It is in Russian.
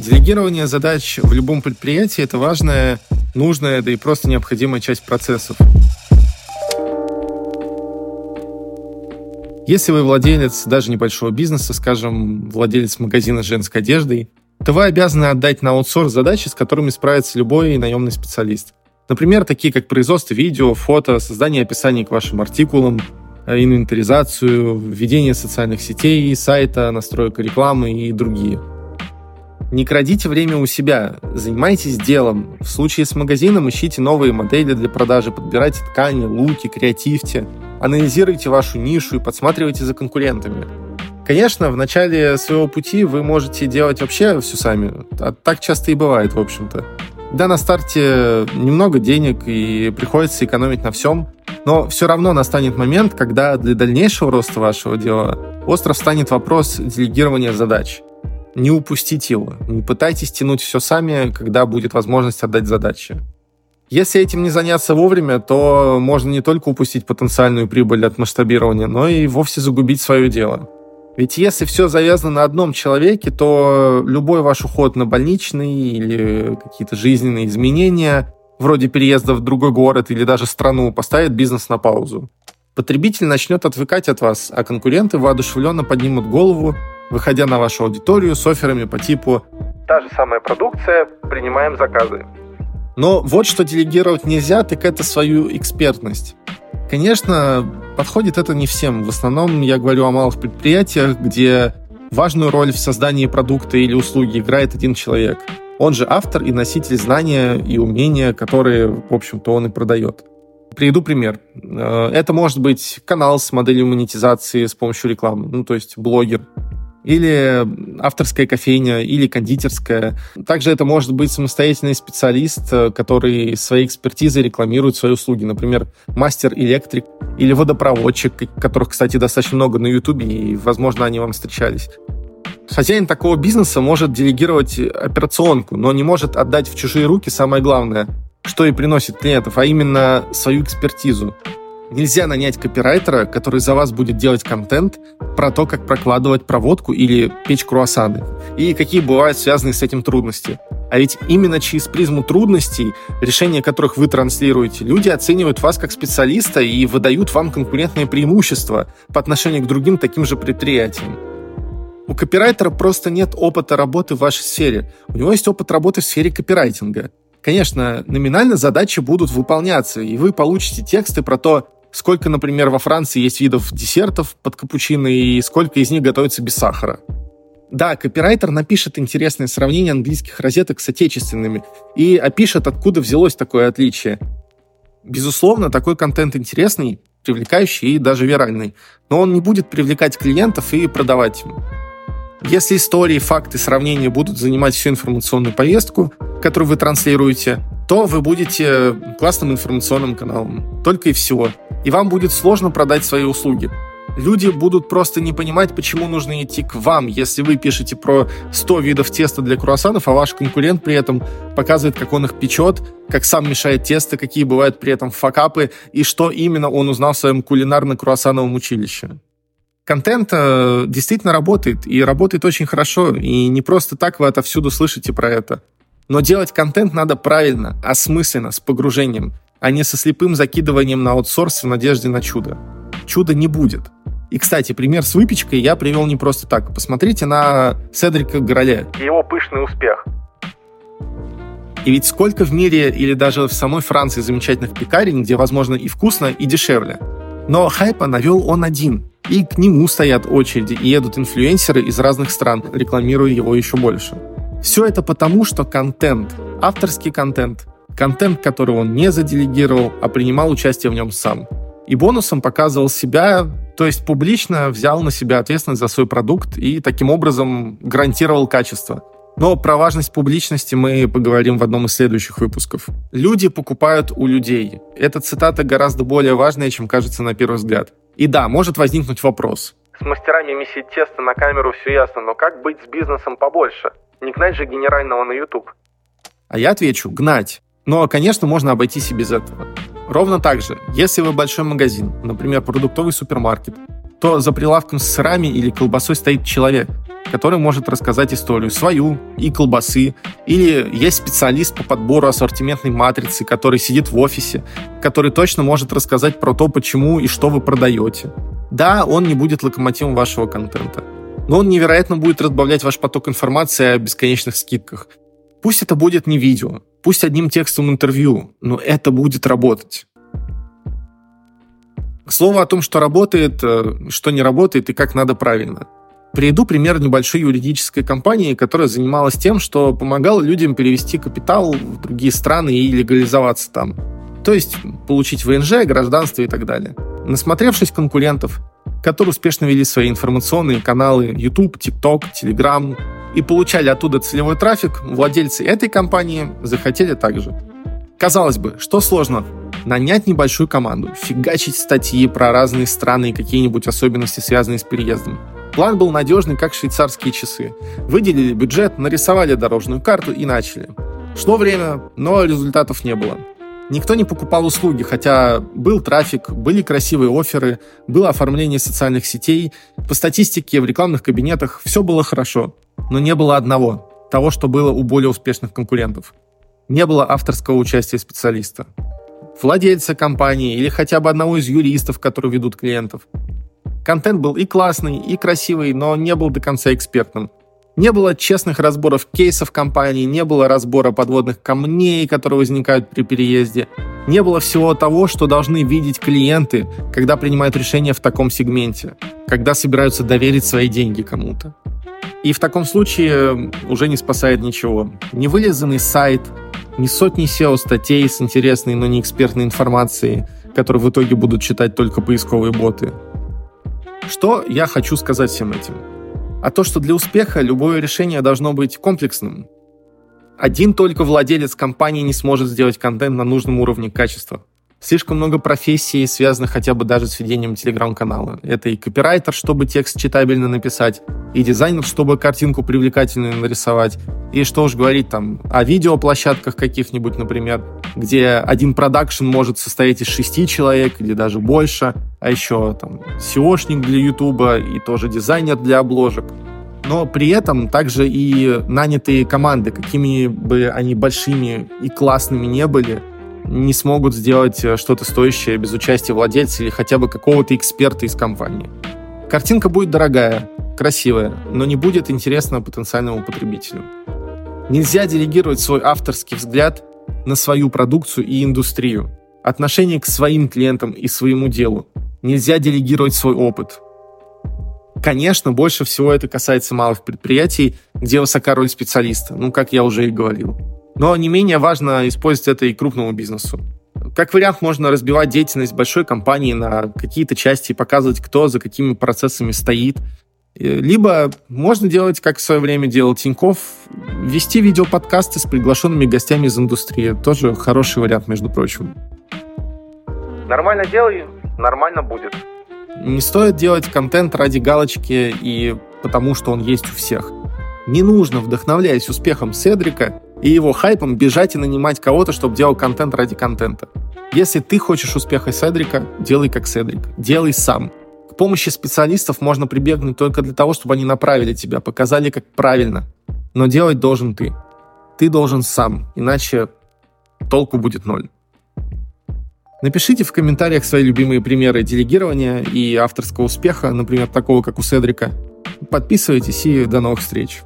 Делегирование задач в любом предприятии – это важная, нужная, да и просто необходимая часть процессов. Если вы владелец даже небольшого бизнеса, скажем, владелец магазина с женской одеждой, то вы обязаны отдать на аутсорс задачи, с которыми справится любой наемный специалист. Например, такие как производство видео, фото, создание описаний к вашим артикулам, инвентаризацию, введение социальных сетей, сайта, настройка рекламы и другие. Не крадите время у себя, занимайтесь делом. В случае с магазином ищите новые модели для продажи, подбирайте ткани, луки, креативьте, анализируйте вашу нишу и подсматривайте за конкурентами. Конечно, в начале своего пути вы можете делать вообще все сами, а так часто и бывает, в общем-то. Да, на старте немного денег и приходится экономить на всем, но все равно настанет момент, когда для дальнейшего роста вашего дела остро встанет вопрос делегирования задач. Не упустите его, не пытайтесь тянуть все сами, когда будет возможность отдать задачи. Если этим не заняться вовремя, то можно не только упустить потенциальную прибыль от масштабирования, но и вовсе загубить свое дело. Ведь если все завязано на одном человеке, то любой ваш уход на больничный или какие-то жизненные изменения, вроде переезда в другой город или даже страну, поставит бизнес на паузу. Потребитель начнет отвыкать от вас, а конкуренты воодушевленно поднимут голову, выходя на вашу аудиторию с офферами по типу «Та же самая продукция, принимаем заказы». Но вот что делегировать нельзя, так это свою экспертность. Конечно, подходит это не всем. В основном я говорю о малых предприятиях, где важную роль в создании продукта или услуги играет один человек. Он же автор и носитель знания и умения, которые, в общем-то, он и продает. Приведу пример. Это может быть канал с моделью монетизации с помощью рекламы, то есть блогер, или авторская кофейня, или кондитерская. Также это может быть самостоятельный специалист, который своей экспертизой рекламирует свои услуги. Например, мастер-электрик или водопроводчик, которых, кстати, достаточно много на YouTube, и, возможно, они вам встречались. Хозяин такого бизнеса может делегировать операционку, но не может отдать в чужие руки самое главное, что и приносит клиентов, а именно свою экспертизу. Нельзя нанять копирайтера, который за вас будет делать контент про то, как прокладывать проводку или печь круассаны, и какие бывают связанные с этим трудности. А ведь именно через призму трудностей, решения которых вы транслируете, люди оценивают вас как специалиста и выдают вам конкурентные преимущества по отношению к другим таким же предприятиям. У копирайтера просто нет опыта работы в вашей сфере. У него есть опыт работы в сфере копирайтинга. Конечно, номинально задачи будут выполняться, и вы получите тексты про то, сколько, например, во Франции есть видов десертов под капучино и сколько из них готовится без сахара. Да, копирайтер напишет интересное сравнение английских розеток с отечественными и опишет, откуда взялось такое отличие. Безусловно, такой контент интересный, привлекающий и даже виральный, но он не будет привлекать клиентов и продавать им. Если истории, факты, сравнения будут занимать всю информационную повестку, которую вы транслируете, то вы будете классным информационным каналом. Только и всего. И вам будет сложно продать свои услуги. Люди будут просто не понимать, почему нужно идти к вам, если вы пишете про 100 видов теста для круассанов, а ваш конкурент при этом показывает, как он их печет, как сам мешает тесто, какие бывают при этом факапы и что именно он узнал в своем кулинарно-круассановом училище. Контент действительно работает, и работает очень хорошо, и не просто так вы отовсюду слышите про это. Но делать контент надо правильно, осмысленно, с погружением, а не со слепым закидыванием на аутсорс в надежде на чудо. Чуда не будет. И, кстати, пример с выпечкой я привел не просто так. Посмотрите на Седрика Гроле и его пышный успех. И ведь сколько в мире или даже в самой Франции замечательных пекарен, где, возможно, и вкусно, и дешевле. Но хайпа навел он один. И к нему стоят очереди, и едут инфлюенсеры из разных стран, рекламируя его еще больше. Все это потому, что контент, авторский контент, который он не заделегировал, а принимал участие в нем сам. И бонусом показывал себя, то есть публично взял на себя ответственность за свой продукт и таким образом гарантировал качество. Но про важность публичности мы поговорим в одном из следующих выпусков. «Люди покупают у людей». Эта цитата гораздо более важная, чем кажется на первый взгляд. И да, может возникнуть вопрос. С мастерами месить тесто на камеру все ясно, но как быть с бизнесом побольше? Не гнать же генерального на YouTube. А я отвечу – гнать. Но, конечно, можно обойтись и без этого. Ровно так же, если вы большой магазин, например, продуктовый супермаркет, то за прилавком с сырами или колбасой стоит человек, который может рассказать историю свою и колбасы, или есть специалист по подбору ассортиментной матрицы, который сидит в офисе, который точно может рассказать про то, почему и что вы продаете. Да, он не будет локомотивом вашего контента, но он невероятно будет разбавлять ваш поток информации о бесконечных скидках. Пусть это будет не видео, пусть одним текстом интервью, но это будет работать. К слову о том, что работает, что не работает и как надо правильно. Приведу пример небольшой юридической компании, которая занималась тем, что помогала людям перевести капитал в другие страны и легализоваться там. То есть получить ВНЖ, гражданство и так далее. Насмотревшись конкурентов, которые успешно вели свои информационные каналы YouTube, TikTok, Telegram и получали оттуда целевой трафик, владельцы этой компании захотели также. Казалось бы, что сложно? Нанять небольшую команду, фигачить статьи про разные страны и какие-нибудь особенности, связанные с переездом. План был надежный, как швейцарские часы. Выделили бюджет, нарисовали дорожную карту и начали. Шло время, но результатов не было. Никто не покупал услуги, хотя был трафик, были красивые офферы, было оформление социальных сетей, по статистике в рекламных кабинетах все было хорошо, но не было одного, того, что было у более успешных конкурентов. Не было авторского участия специалиста, владельца компании или хотя бы одного из юристов, которые ведут клиентов. Контент был и классный, и красивый, но не был до конца экспертным. Не было честных разборов кейсов компании, не было разбора подводных камней, которые возникают при переезде. Не было всего того, что должны видеть клиенты, когда принимают решения в таком сегменте, когда собираются доверить свои деньги кому-то. И в таком случае уже не спасает ничего. Не вылизанный сайт, не сотни SEO-статей с интересной, но не экспертной информацией, которую в итоге будут читать только поисковые боты. Что я хочу сказать всем этим? А то, что для успеха любое решение должно быть комплексным. Один только владелец компании не сможет сделать контент на нужном уровне качества. Слишком много профессий связано хотя бы даже с ведением телеграм-канала. Это и копирайтер, чтобы текст читабельно написать, и дизайнер, чтобы картинку привлекательную нарисовать, и что уж говорить там о видеоплощадках каких-нибудь, например, где один продакшн может состоять из 6 человек или даже больше, а еще там SEO-шник для Ютуба и тоже дизайнер для обложек. Но при этом также и нанятые команды, какими бы они большими и классными не были, не смогут сделать что-то стоящее без участия владельца или хотя бы какого-то эксперта из компании. Картинка будет дорогая, красивая, но не будет интересна потенциальному потребителю. Нельзя делегировать свой авторский взгляд на свою продукцию и индустрию, отношение к своим клиентам и своему делу. Нельзя делегировать свой опыт. Конечно, больше всего это касается малых предприятий, где высока роль специалиста, как я уже и говорил. Но не менее важно использовать это и крупному бизнесу. Как вариант, можно разбивать деятельность большой компании на какие-то части и показывать, кто за какими процессами стоит. Либо можно делать, как в свое время делал Тинькофф, вести видеоподкасты с приглашенными гостями из индустрии. Тоже хороший вариант, между прочим. Нормально делай, нормально будет. Не стоит делать контент ради галочки и потому, что он есть у всех. Не нужно, вдохновляясь успехом Седрика и его хайпом, бежать и нанимать кого-то, чтобы делал контент ради контента. Если ты хочешь успеха Седрика, делай как Седрик. Делай сам. К помощи специалистов можно прибегнуть только для того, чтобы они направили тебя, показали, как правильно. Но делать должен ты. Ты должен сам, иначе толку будет ноль. Напишите в комментариях свои любимые примеры делегирования и авторского успеха, например, такого, как у Седрика. Подписывайтесь и до новых встреч.